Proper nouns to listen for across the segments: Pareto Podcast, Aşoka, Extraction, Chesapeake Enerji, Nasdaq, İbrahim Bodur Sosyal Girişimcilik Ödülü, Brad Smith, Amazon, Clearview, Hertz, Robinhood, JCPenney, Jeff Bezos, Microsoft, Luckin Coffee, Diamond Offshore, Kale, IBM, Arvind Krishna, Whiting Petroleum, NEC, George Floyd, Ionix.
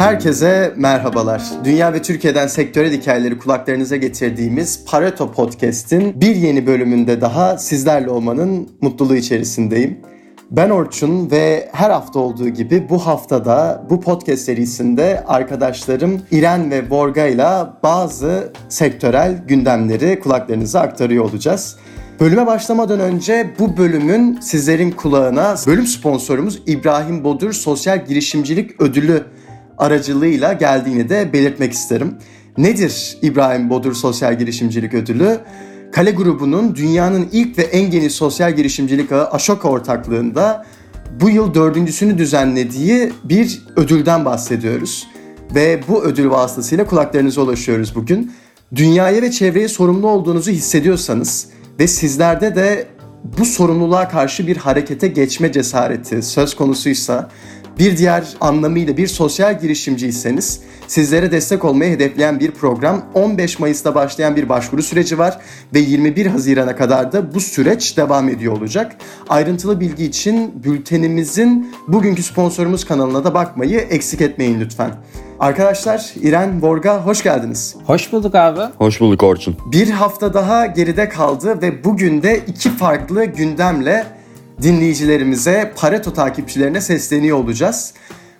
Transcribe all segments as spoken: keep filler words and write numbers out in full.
Herkese merhabalar. Dünya ve Türkiye'den sektörel hikayeleri kulaklarınıza getirdiğimiz Pareto Podcast'in bir yeni bölümünde daha sizlerle olmanın mutluluğu içerisindeyim. Ben Orçun ve her hafta olduğu gibi bu haftada bu podcast serisinde arkadaşlarım İren ve Borga'yla bazı sektörel gündemleri kulaklarınıza aktarıyor olacağız. Bölüme başlamadan önce bu bölümün sizlerin kulağına bölüm sponsorumuz İbrahim Bodur Sosyal Girişimcilik Ödülü aracılığıyla geldiğini de belirtmek isterim. Nedir İbrahim Bodur Sosyal Girişimcilik Ödülü? Kale grubunun dünyanın ilk ve en geniş sosyal girişimcilik ağı Aşoka ortaklığında bu yıl dördüncüsünü düzenlediği bir ödülden bahsediyoruz. Ve bu ödül vasıtasıyla kulaklarınıza ulaşıyoruz bugün. Dünyaya ve çevreye sorumlu olduğunuzu hissediyorsanız ve sizlerde de bu sorumluluğa karşı bir harekete geçme cesareti söz konusuysa, bir diğer anlamıyla bir sosyal girişimciyseniz sizlere destek olmayı hedefleyen bir program. on beş Mayıs'ta başlayan bir başvuru süreci var ve yirmi bir Haziran'a kadar da bu süreç devam ediyor olacak. Ayrıntılı bilgi için bültenimizin bugünkü sponsorumuz kanalına da bakmayı eksik etmeyin lütfen. Arkadaşlar, İren, Borga hoş geldiniz. Hoş bulduk abi. Hoş bulduk Orçun. Bir hafta daha geride kaldı ve bugün de iki farklı gündemle dinleyicilerimize, Pareto takipçilerine sesleniyor olacağız.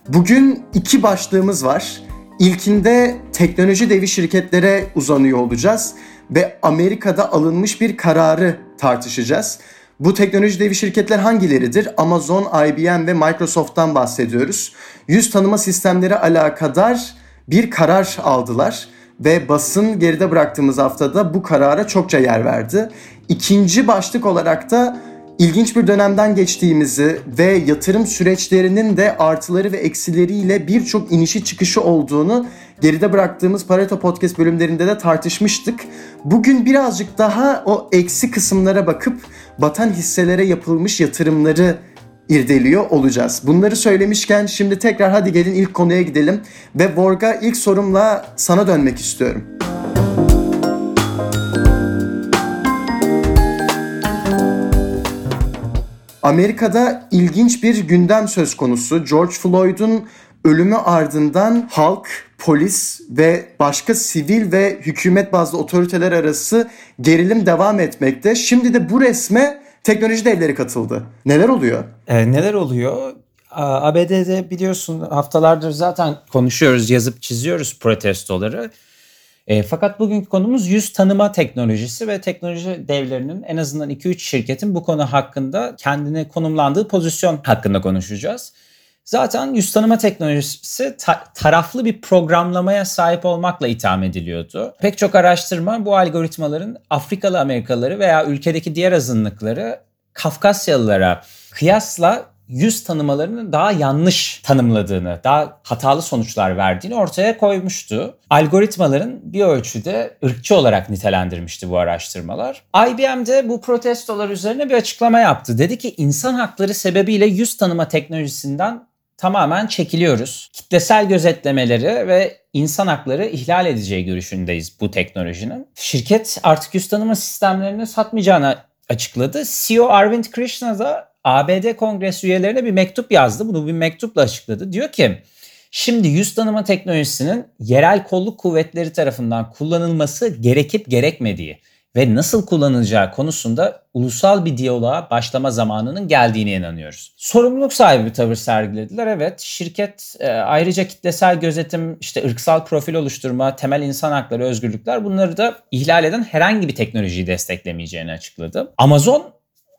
Bugün iki başlığımız var. İlkinde teknoloji devi şirketlere uzanıyor olacağız ve Amerika'da alınmış bir kararı tartışacağız. Bu teknoloji devi şirketler hangileridir? Amazon, I B M ve Microsoft'tan bahsediyoruz. Yüz tanıma sistemleri alakadar bir karar aldılar ve basın geride bıraktığımız haftada bu karara çokça yer verdi. İkinci başlık olarak da İlginç bir dönemden geçtiğimizi ve yatırım süreçlerinin de artıları ve eksileriyle birçok inişi çıkışı olduğunu geride bıraktığımız Pareto Podcast bölümlerinde de tartışmıştık. Bugün birazcık daha o eksi kısımlara bakıp batan hisselere yapılmış yatırımları irdeliyor olacağız. Bunları söylemişken şimdi tekrar hadi gelin ilk konuya gidelim ve Borga, ilk sorumla sana dönmek istiyorum. Amerika'da ilginç bir gündem söz konusu. George Floyd'un ölümü ardından halk, polis ve başka sivil ve hükümet bazlı otoriteler arası gerilim devam etmekte. Şimdi de bu resme teknoloji devleri katıldı. Neler oluyor? E, neler oluyor? A B D'de biliyorsun haftalardır zaten konuşuyoruz, yazıp çiziyoruz protestoları. E, fakat bugünkü konumuz yüz tanıma teknolojisi ve teknoloji devlerinin en azından iki üç şirketin bu konu hakkında kendine konumlandığı pozisyon hakkında konuşacağız. Zaten yüz tanıma teknolojisi ta- taraflı bir programlamaya sahip olmakla itham ediliyordu. Pek çok araştırma bu algoritmaların Afrikalı Amerikalıları veya ülkedeki diğer azınlıkları Kafkasyalılara kıyasla yüz tanımalarını daha yanlış tanımladığını, daha hatalı sonuçlar verdiğini ortaya koymuştu. Algoritmaların bir ölçüde ırkçı olarak nitelendirmişti bu araştırmalar. I B M de bu protestolar üzerine bir açıklama yaptı. Dedi ki insan hakları sebebiyle yüz tanıma teknolojisinden tamamen çekiliyoruz. Kitlesel gözetlemeleri ve insan hakları ihlal edeceği görüşündeyiz bu teknolojinin. Şirket artık yüz tanıma sistemlerini satmayacağını açıkladı. C E O Arvind Krishna da A B D kongres üyelerine bir mektup yazdı. Bunu bir mektupla açıkladı. Diyor ki şimdi yüz tanıma teknolojisinin yerel kolluk kuvvetleri tarafından kullanılması gerekip gerekmediği ve nasıl kullanılacağı konusunda ulusal bir diyaloğa başlama zamanının geldiğine inanıyoruz. Sorumluluk sahibi bir tavır sergilediler. Evet, şirket ayrıca kitlesel gözetim, işte ırksal profil oluşturma, temel insan hakları, özgürlükler, bunları da ihlal eden herhangi bir teknolojiyi desteklemeyeceğini açıkladı. Amazon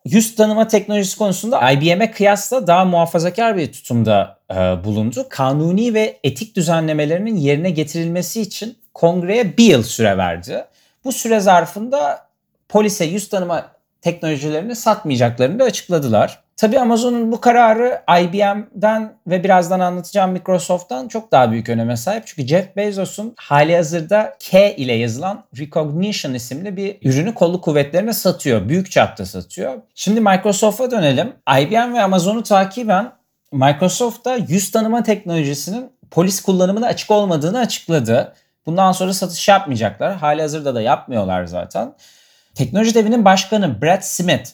yüz tanıma teknolojisi konusunda I B M'e kıyasla daha muhafazakar bir tutumda e, bulundu. Kanuni ve etik düzenlemelerinin yerine getirilmesi için kongreye bir yıl süre verdi. Bu süre zarfında polise yüz tanıma teknolojilerini satmayacaklarını da açıkladılar. Tabii Amazon'un bu kararı I B M'den ve birazdan anlatacağım Microsoft'tan çok daha büyük öneme sahip. Çünkü Jeff Bezos'un halihazırda K ile yazılan Recognition isimli bir ürünü kolluk kuvvetlerine satıyor. Büyük çapta satıyor. Şimdi Microsoft'a dönelim. I B M ve Amazon'u takiben Microsoft'ta yüz tanıma teknolojisinin polis kullanımına açık olmadığını açıkladı. Bundan sonra satış yapmayacaklar. Halihazırda da yapmıyorlar zaten. Teknoloji devinin başkanı Brad Smith,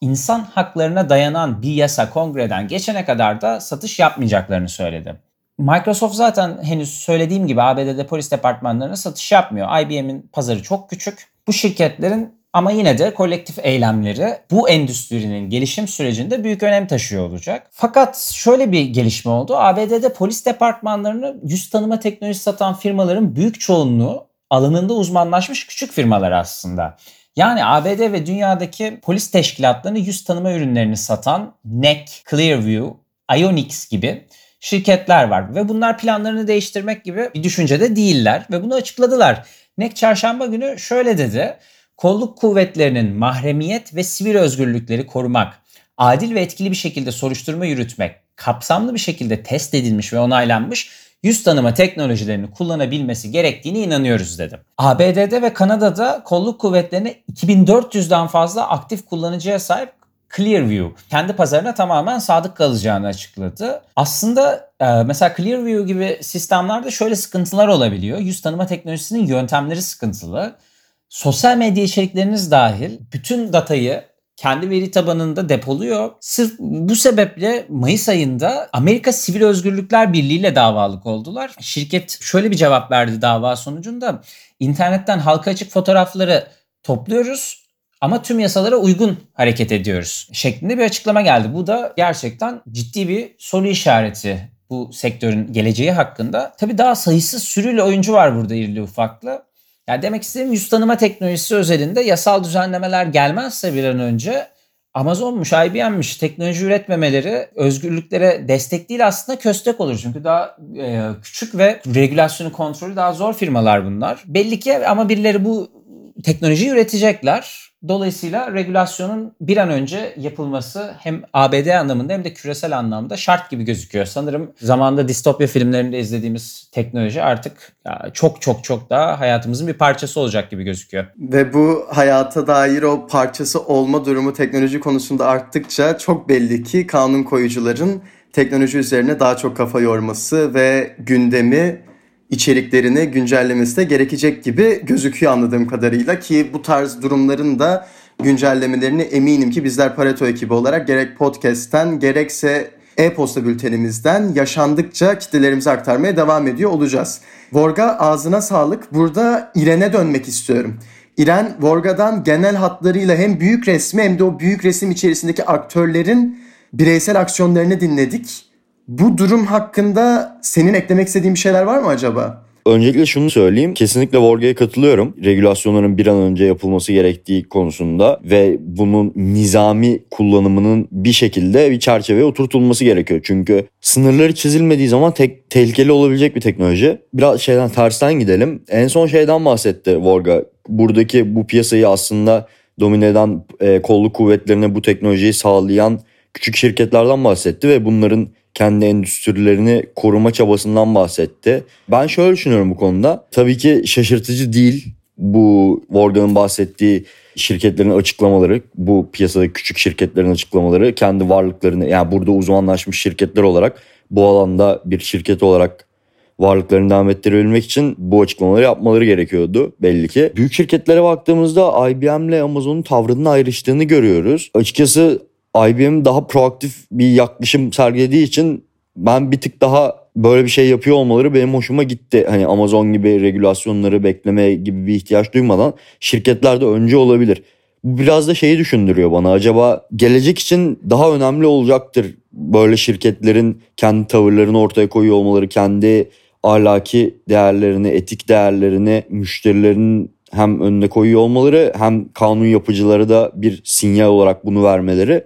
İnsan haklarına dayanan bir yasa kongreden geçene kadar da satış yapmayacaklarını söyledi. Microsoft zaten henüz söylediğim gibi A B D'de polis departmanlarına satış yapmıyor. I B M'in pazarı çok küçük. Bu şirketlerin ama yine de kolektif eylemleri bu endüstrinin gelişim sürecinde büyük önem taşıyor olacak. Fakat şöyle bir gelişme oldu. A B D'de polis departmanlarını yüz tanıma teknolojisi satan firmaların büyük çoğunluğu alanında uzmanlaşmış küçük firmalar aslında. Yani A B D ve dünyadaki polis teşkilatlarını yüz tanıma ürünlerini satan N E C, Clearview, Ionix gibi şirketler var ve bunlar planlarını değiştirmek gibi bir düşüncede değiller ve bunu açıkladılar. N E C çarşamba günü şöyle dedi: kolluk kuvvetlerinin mahremiyet ve sivil özgürlükleri korumak, adil ve etkili bir şekilde soruşturma yürütmek, kapsamlı bir şekilde test edilmiş ve onaylanmış yüz tanıma teknolojilerini kullanabilmesi gerektiğine inanıyoruz dedi. A B D'de ve Kanada'da kolluk kuvvetlerine iki bin dört yüzden fazla aktif kullanıcıya sahip Clearview kendi pazarına tamamen sadık kalacağını açıkladı. Aslında e, mesela Clearview gibi sistemlerde şöyle sıkıntılar olabiliyor. Yüz tanıma teknolojisinin yöntemleri sıkıntılı. Sosyal medya içerikleriniz dahil bütün datayı kendi veri tabanında depoluyor. Sırf bu sebeple Mayıs ayında Amerika Sivil Özgürlükler Birliği ile davalık oldular. Şirket şöyle bir cevap verdi dava sonucunda: internetten halka açık fotoğrafları topluyoruz ama tüm yasalara uygun hareket ediyoruz şeklinde bir açıklama geldi. Bu da gerçekten ciddi bir soru işareti bu sektörün geleceği hakkında. Tabii daha sayısız sürüyle oyuncu var burada, irili ufaklı. Yani demek istediğim, yüz tanıma teknolojisi özelinde yasal düzenlemeler gelmezse bir an önce Amazon'muş, I B M'miş teknoloji üretmemeleri özgürlüklere destek değil aslında köstek olur. Çünkü daha e, küçük ve regülasyonu kontrolü daha zor firmalar bunlar. Belli ki ama birileri bu teknolojiyi üretecekler. Dolayısıyla regülasyonun bir an önce yapılması hem A B D anlamında hem de küresel anlamda şart gibi gözüküyor. Sanırım zamanda distopya filmlerinde izlediğimiz teknoloji artık çok çok çok daha hayatımızın bir parçası olacak gibi gözüküyor. Ve bu hayata dair o parçası olma durumu teknoloji konusunda arttıkça çok belli ki kanun koyucuların teknoloji üzerine daha çok kafa yorması ve gündemi, içeriklerini güncellemesi de gerekecek gibi gözüküyor anladığım kadarıyla, ki bu tarz durumların da güncellemelerini eminim ki bizler Pareto ekibi olarak gerek podcast'ten gerekse e-posta bültenimizden yaşandıkça kitlelerimize aktarmaya devam ediyor olacağız. Vorga, ağzına sağlık. Burada İren'e dönmek istiyorum. İren, Vorga'dan genel hatlarıyla hem büyük resmi hem de o büyük resim içerisindeki aktörlerin bireysel aksiyonlarını dinledik. Bu durum hakkında senin eklemek istediğin bir şeyler var mı acaba? Öncelikle şunu söyleyeyim. Kesinlikle Vorga'ya katılıyorum. Regülasyonların bir an önce yapılması gerektiği konusunda ve bunun nizami kullanımının bir şekilde bir çerçeveye oturtulması gerekiyor. Çünkü sınırları çizilmediği zaman tek, tehlikeli olabilecek bir teknoloji. Biraz şeyden tersten gidelim. En son şeyden bahsetti Vorga. Buradaki bu piyasayı aslında domine eden e, kolluk kuvvetlerine bu teknolojiyi sağlayan küçük şirketlerden bahsetti ve bunların kendi endüstrilerini koruma çabasından bahsetti. Ben şöyle düşünüyorum bu konuda. Tabii ki şaşırtıcı değil bu Vorga'nın bahsettiği şirketlerin açıklamaları, bu piyasada küçük şirketlerin açıklamaları, kendi varlıklarını, yani burada uzmanlaşmış şirketler olarak bu alanda bir şirket olarak varlıklarını devam ettirebilmek için bu açıklamaları yapmaları gerekiyordu belli ki. Büyük şirketlere baktığımızda I B M'le Amazon'un tavrının ayrıştığını görüyoruz. Açıkçası I B M daha proaktif bir yaklaşım sergilediği için ben bir tık daha böyle bir şey yapıyor olmaları benim hoşuma gitti. Hani Amazon gibi regülasyonları beklemeye gibi bir ihtiyaç duymadan şirketler de önce olabilir. Bu biraz da şeyi düşündürüyor bana. Acaba gelecek için daha önemli olacaktır böyle şirketlerin kendi tavırlarını ortaya koyuyor olmaları, kendi ahlaki değerlerini, etik değerlerini müşterilerinin hem önüne koyuyor olmaları, hem kanun yapıcıları da bir sinyal olarak bunu vermeleri.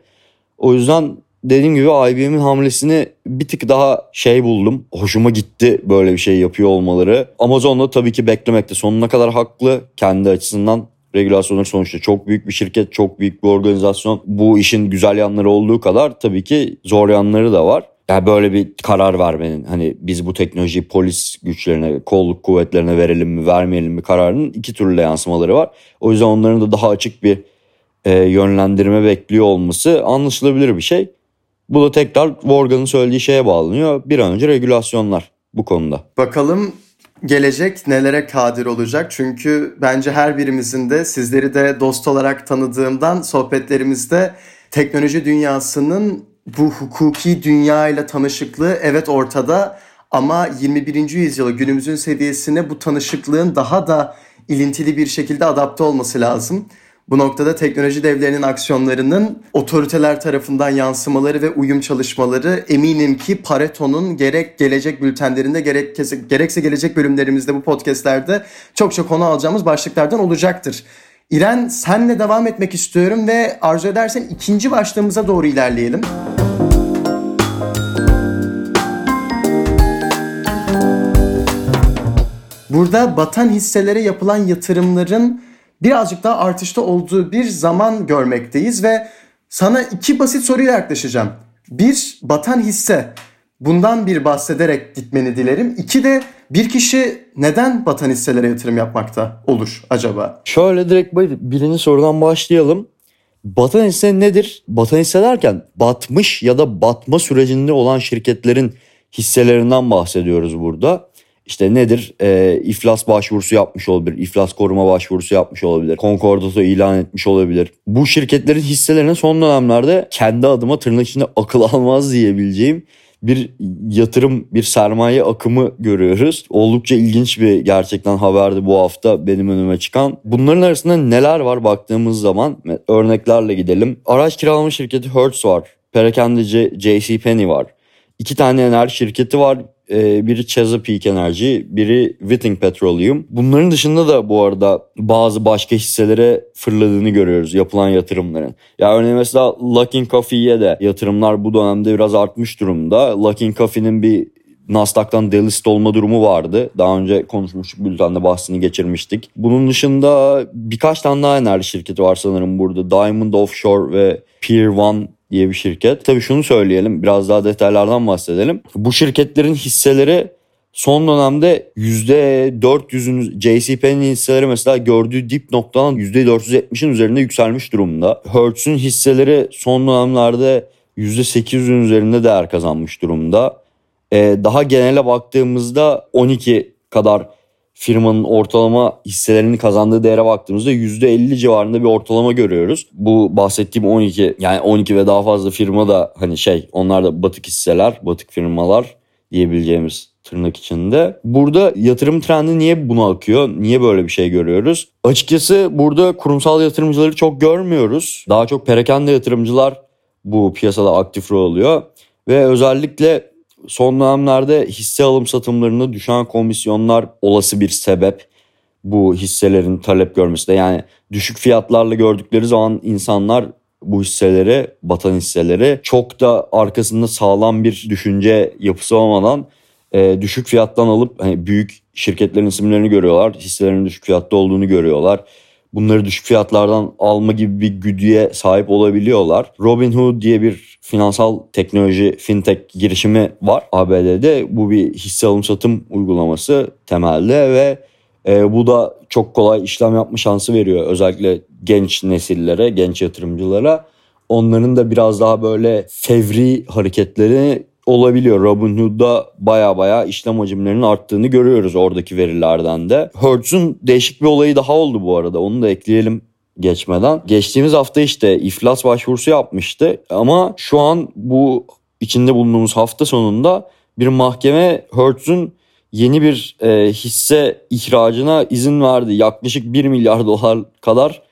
O yüzden dediğim gibi I B M'in hamlesini bir tık daha şey buldum. Hoşuma gitti böyle bir şey yapıyor olmaları. Amazon'da tabii ki beklemekte sonuna kadar haklı. Kendi açısından regülasyonları sonuçta çok büyük bir şirket, çok büyük bir organizasyon. Bu işin güzel yanları olduğu kadar tabii ki zor yanları da var. Yani böyle bir karar vermenin, hani biz bu teknolojiyi polis güçlerine, kolluk kuvvetlerine verelim mi vermeyelim mi kararının iki türlü yansımaları var. O yüzden onların da daha açık bir E, yönlendirme bekliyor olması anlaşılabilir bir şey. Bu da tekrar Vorga'nın söylediği şeye bağlanıyor. Bir an önce regülasyonlar bu konuda. Bakalım gelecek nelere kadir olacak? Çünkü bence her birimizin de, sizleri de dost olarak tanıdığımdan, sohbetlerimizde teknoloji dünyasının bu hukuki dünya ile tanışıklığı evet ortada Ama yirmi birinci yüzyıla, günümüzün seviyesine bu tanışıklığın daha da ilintili bir şekilde adapte olması lazım. Bu noktada teknoloji devlerinin aksiyonlarının otoriteler tarafından yansımaları ve uyum çalışmaları eminim ki Pareto'nun gerek gelecek bültenlerinde gerek gerekse gelecek bölümlerimizde bu podcastlerde çok çok konu alacağımız başlıklardan olacaktır. İren, senle devam etmek istiyorum ve arzu edersen ikinci başlığımıza doğru ilerleyelim. Burada batan hisselere yapılan yatırımların birazcık daha artışta olduğu bir zaman görmekteyiz ve sana iki basit soruyla yaklaşacağım. Bir, batan hisse. Bundan bir bahsederek gitmeni dilerim. İki de bir kişi neden batan hisselere yatırım yapmakta olur acaba? Şöyle direkt birinci sorudan başlayalım. Batan hisse nedir? Batan hisse derken batmış ya da batma sürecinde olan şirketlerin hisselerinden bahsediyoruz burada. İşte nedir? E, iflas başvurusu yapmış olabilir, iflas koruma başvurusu yapmış olabilir, konkordato ilan etmiş olabilir. Bu şirketlerin hisselerine son dönemlerde kendi adıma tırnak içinde akıl almaz diyebileceğim bir yatırım, bir sermaye akımı görüyoruz. Oldukça ilginç bir gerçekten haberdi bu hafta benim önüme çıkan. Bunların arasında neler var baktığımız zaman örneklerle gidelim. Araç kiralama şirketi Hertz var, perakendeci JCPenney var, iki tane enerji şirketi var. Biri Chesapeake Enerji, biri Whiting Petroleum. Bunların dışında da bu arada bazı başka hisselere fırladığını görüyoruz yapılan yatırımların. Ya yani örneğin mesela Luckin Coffee'ye de yatırımlar bu dönemde biraz artmış durumda. Luckin Coffee'nin bir Nasdaq'tan delist olma durumu vardı. Daha önce konuşmuştuk, bültende bahsini geçirmiştik. Bunun dışında birkaç tane daha enerji şirketi var sanırım burada. Diamond Offshore ve Pier bir diye bir şirket. Tabii şunu söyleyelim, biraz daha detaylardan bahsedelim. Bu şirketlerin hisseleri son dönemde yüzde dört yüz'ün JCPenney hisseleri mesela gördüğü dip noktadan yüzde dört yüz yetmiş'in üzerinde yükselmiş durumda. Hertz'ün hisseleri son dönemlerde yüzde sekiz yüz'ün üzerinde değer kazanmış durumda. Ee, daha genele baktığımızda on iki kadar firmanın ortalama hisselerini kazandığı değere baktığımızda yüzde elli civarında bir ortalama görüyoruz. Bu bahsettiğim on iki, yani on iki ve daha fazla firma da hani şey, onlar da batık hisseler, batık firmalar diyebileceğimiz tırnak içinde. Burada yatırım trendi niye buna akıyor? Niye böyle bir şey görüyoruz? Açıkçası burada kurumsal yatırımcıları çok görmüyoruz. Daha çok perakende yatırımcılar bu piyasada aktif rol alıyor ve özellikle son dönemlerde hisse alım satımlarında düşen komisyonlar olası bir sebep bu hisselerin talep görmesi de. Yani düşük fiyatlarla gördükleri zaman insanlar bu hisseleri, batan hisseleri çok da arkasında sağlam bir düşünce yapısı olmadan e, düşük fiyattan alıp hani büyük şirketlerin isimlerini görüyorlar, hisselerin düşük fiyatta olduğunu görüyorlar. Bunları düşük fiyatlardan alma gibi bir güdüye sahip olabiliyorlar. Robinhood diye bir finansal teknoloji, fintech girişimi var A B D'de. Bu bir hisse alım satım uygulaması temelde ve e, bu da çok kolay işlem yapma şansı veriyor. Özellikle genç nesillere, genç yatırımcılara. Onların da biraz daha böyle fevri hareketleri olabiliyor. Robinhood'da baya baya işlem hacimlerinin arttığını görüyoruz oradaki verilerden de. Hertz'ün değişik bir olayı daha oldu bu arada. Onu da ekleyelim geçmeden. Geçtiğimiz hafta işte iflas başvurusu yapmıştı ama şu an bu içinde bulunduğumuz hafta sonunda bir mahkeme Hertz'ün yeni bir e, hisse ihracına izin verdi. Yaklaşık bir milyar dolar kadar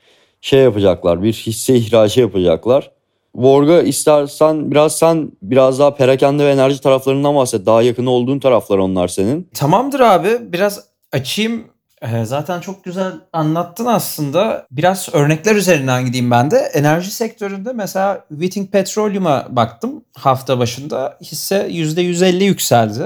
şey yapacaklar. Bir hisse ihracı yapacaklar. Vorga, istersen biraz sen biraz daha perakende ve enerji taraflarından bahset. Daha yakın olduğun taraflar onlar senin. Tamamdır abi. Biraz açayım. Ee, zaten çok güzel anlattın aslında. Biraz örnekler üzerinden gideyim ben de. Enerji sektöründe mesela Whiting Petroleum'a baktım hafta başında. Hisse yüzde yüz elli yükseldi.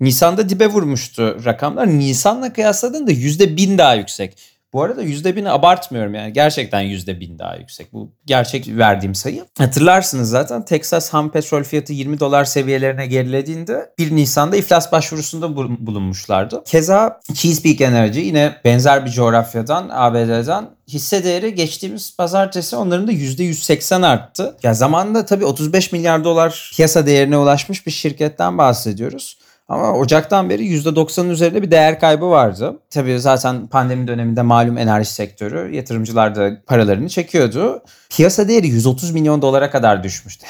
Nisan'da dibe vurmuştu rakamlar. Nisan'la kıyasladığında yüzde bin daha yüksek. Bu arada yüzde bini abartmıyorum yani gerçekten yüzde bin daha yüksek. Bu gerçek verdiğim sayı. Hatırlarsınız zaten Texas ham petrol fiyatı yirmi dolar seviyelerine gerilediğinde bir Nisan'da iflas başvurusunda bulunmuşlardı. Keza Chesapeake Enerji yine benzer bir coğrafyadan, A B D'den hisse değeri geçtiğimiz pazartesi onların da yüzde yüz seksen arttı. Ya zamanında tabii otuz beş milyar dolar piyasa değerine ulaşmış bir şirketten bahsediyoruz. Ama Ocak'tan beri yüzde doksanın üzerinde bir değer kaybı vardı. Tabii zaten pandemi döneminde malum enerji sektörü, yatırımcılar da paralarını çekiyordu. Piyasa değeri yüz otuz milyon dolara kadar düşmüştü.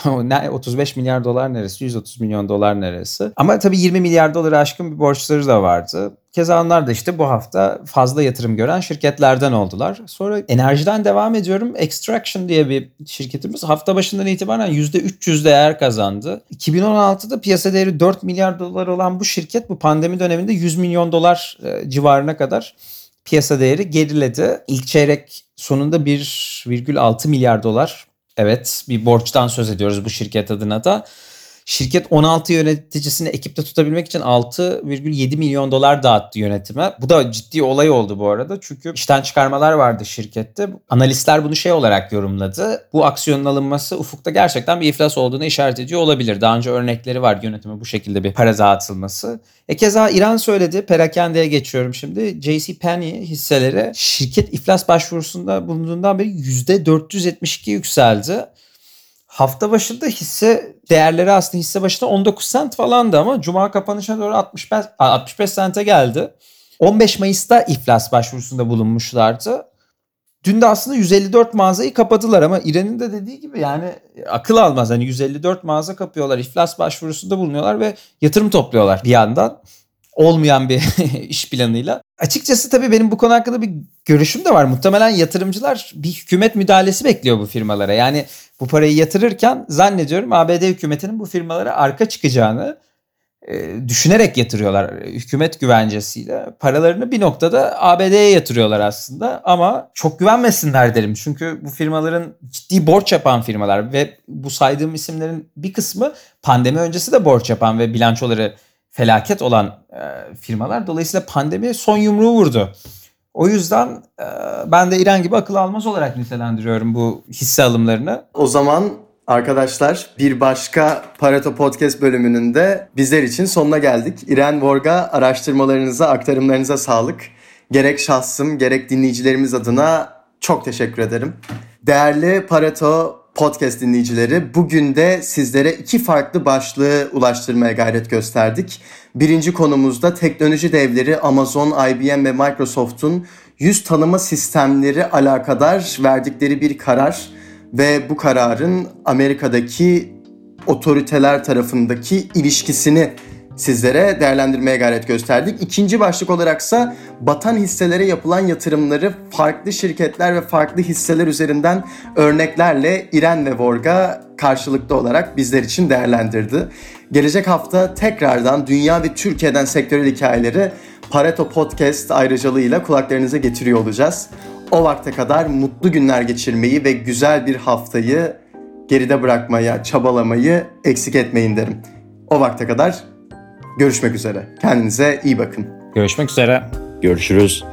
otuz beş milyar dolar neresi, yüz otuz milyon dolar neresi? Ama tabii yirmi milyar dolara aşkın bir borçları da vardı. Keza onlar da işte bu hafta fazla yatırım gören şirketlerden oldular. Sonra enerjiden devam ediyorum. Extraction diye bir şirketimiz hafta başından itibaren yüzde üç yüz değer kazandı. iki bin on altıda piyasa değeri dört milyar dolar olan bu şirket bu pandemi döneminde yüz milyon dolar civarına kadar piyasa değeri geriledi. İlk çeyrek sonunda bir virgül altı milyar dolar. Evet, bir borçtan söz ediyoruz bu şirket adına da. Şirket on altı yöneticisini ekipte tutabilmek için altı virgül yedi milyon dolar dağıttı yönetime. Bu da ciddi olay oldu bu arada. Çünkü işten çıkarmalar vardı şirkette. Analistler bunu şey olarak yorumladı. Bu aksiyonun alınması ufukta gerçekten bir iflas olduğunu işaret ediyor olabilir. Daha önce örnekleri var yönetime bu şekilde bir para dağıtılması. E keza İran söyledi. Perakende'ye geçiyorum şimdi. JCPenney hisseleri şirket iflas başvurusunda bulunduğundan beri yüzde dört yüz yetmiş iki yükseldi. Hafta başında hisse değerleri aslında hisse başına on dokuz sent falandı ama cuma kapanışına doğru altmış beş sente geldi. on beş Mayıs'ta iflas başvurusunda bulunmuşlardı. Dün de aslında yüz elli dört mağazayı kapadılar ama İren'in de dediği gibi yani akıl almaz. Hani yüz elli dört mağaza kapıyorlar, iflas başvurusunda bulunuyorlar ve yatırım topluyorlar bir yandan. Olmayan bir iş planıyla. Açıkçası tabii benim bu konu hakkında bir görüşüm de var. Muhtemelen yatırımcılar bir hükümet müdahalesi bekliyor bu firmalara. Yani bu parayı yatırırken zannediyorum A B D hükümetinin bu firmalara arka çıkacağını e, düşünerek yatırıyorlar. Hükümet güvencesiyle paralarını bir noktada A B D'ye yatırıyorlar aslında. Ama çok güvenmesinler derim. Çünkü bu firmaların ciddi borç yapan firmalar ve bu saydığım isimlerin bir kısmı pandemi öncesi de borç yapan ve bilançoları felaket olan e, firmalar. Dolayısıyla pandemi son yumruğu vurdu. O yüzden e, ben de İran gibi akıl almaz olarak nitelendiriyorum bu hisse alımlarını. O zaman arkadaşlar bir başka Pareto Podcast bölümünün de bizler için sonuna geldik. İren Vorga, araştırmalarınıza, aktarımlarınıza sağlık. Gerek şahsım gerek dinleyicilerimiz adına çok teşekkür ederim. Değerli Pareto Podcast dinleyicileri, bugün de sizlere iki farklı başlığı ulaştırmaya gayret gösterdik. Birinci konumuzda teknoloji devleri Amazon, I B M ve Microsoft'un yüz tanıma sistemleri alakadar verdikleri bir karar ve bu kararın Amerika'daki otoriteler tarafındaki ilişkisini sizlere değerlendirmeye gayret gösterdik. İkinci başlık olaraksa batan hisselere yapılan yatırımları farklı şirketler ve farklı hisseler üzerinden örneklerle İren ve Vorga karşılıklı olarak bizler için değerlendirdi. Gelecek hafta tekrardan dünya ve Türkiye'den sektörel hikayeleri Pareto Podcast ayrıcalığıyla kulaklarınıza getiriyor olacağız. O vakte kadar mutlu günler geçirmeyi ve güzel bir haftayı geride bırakmaya çabalamayı eksik etmeyin derim. O vakte kadar görüşmek üzere. Kendinize iyi bakın. Görüşmek üzere. Görüşürüz.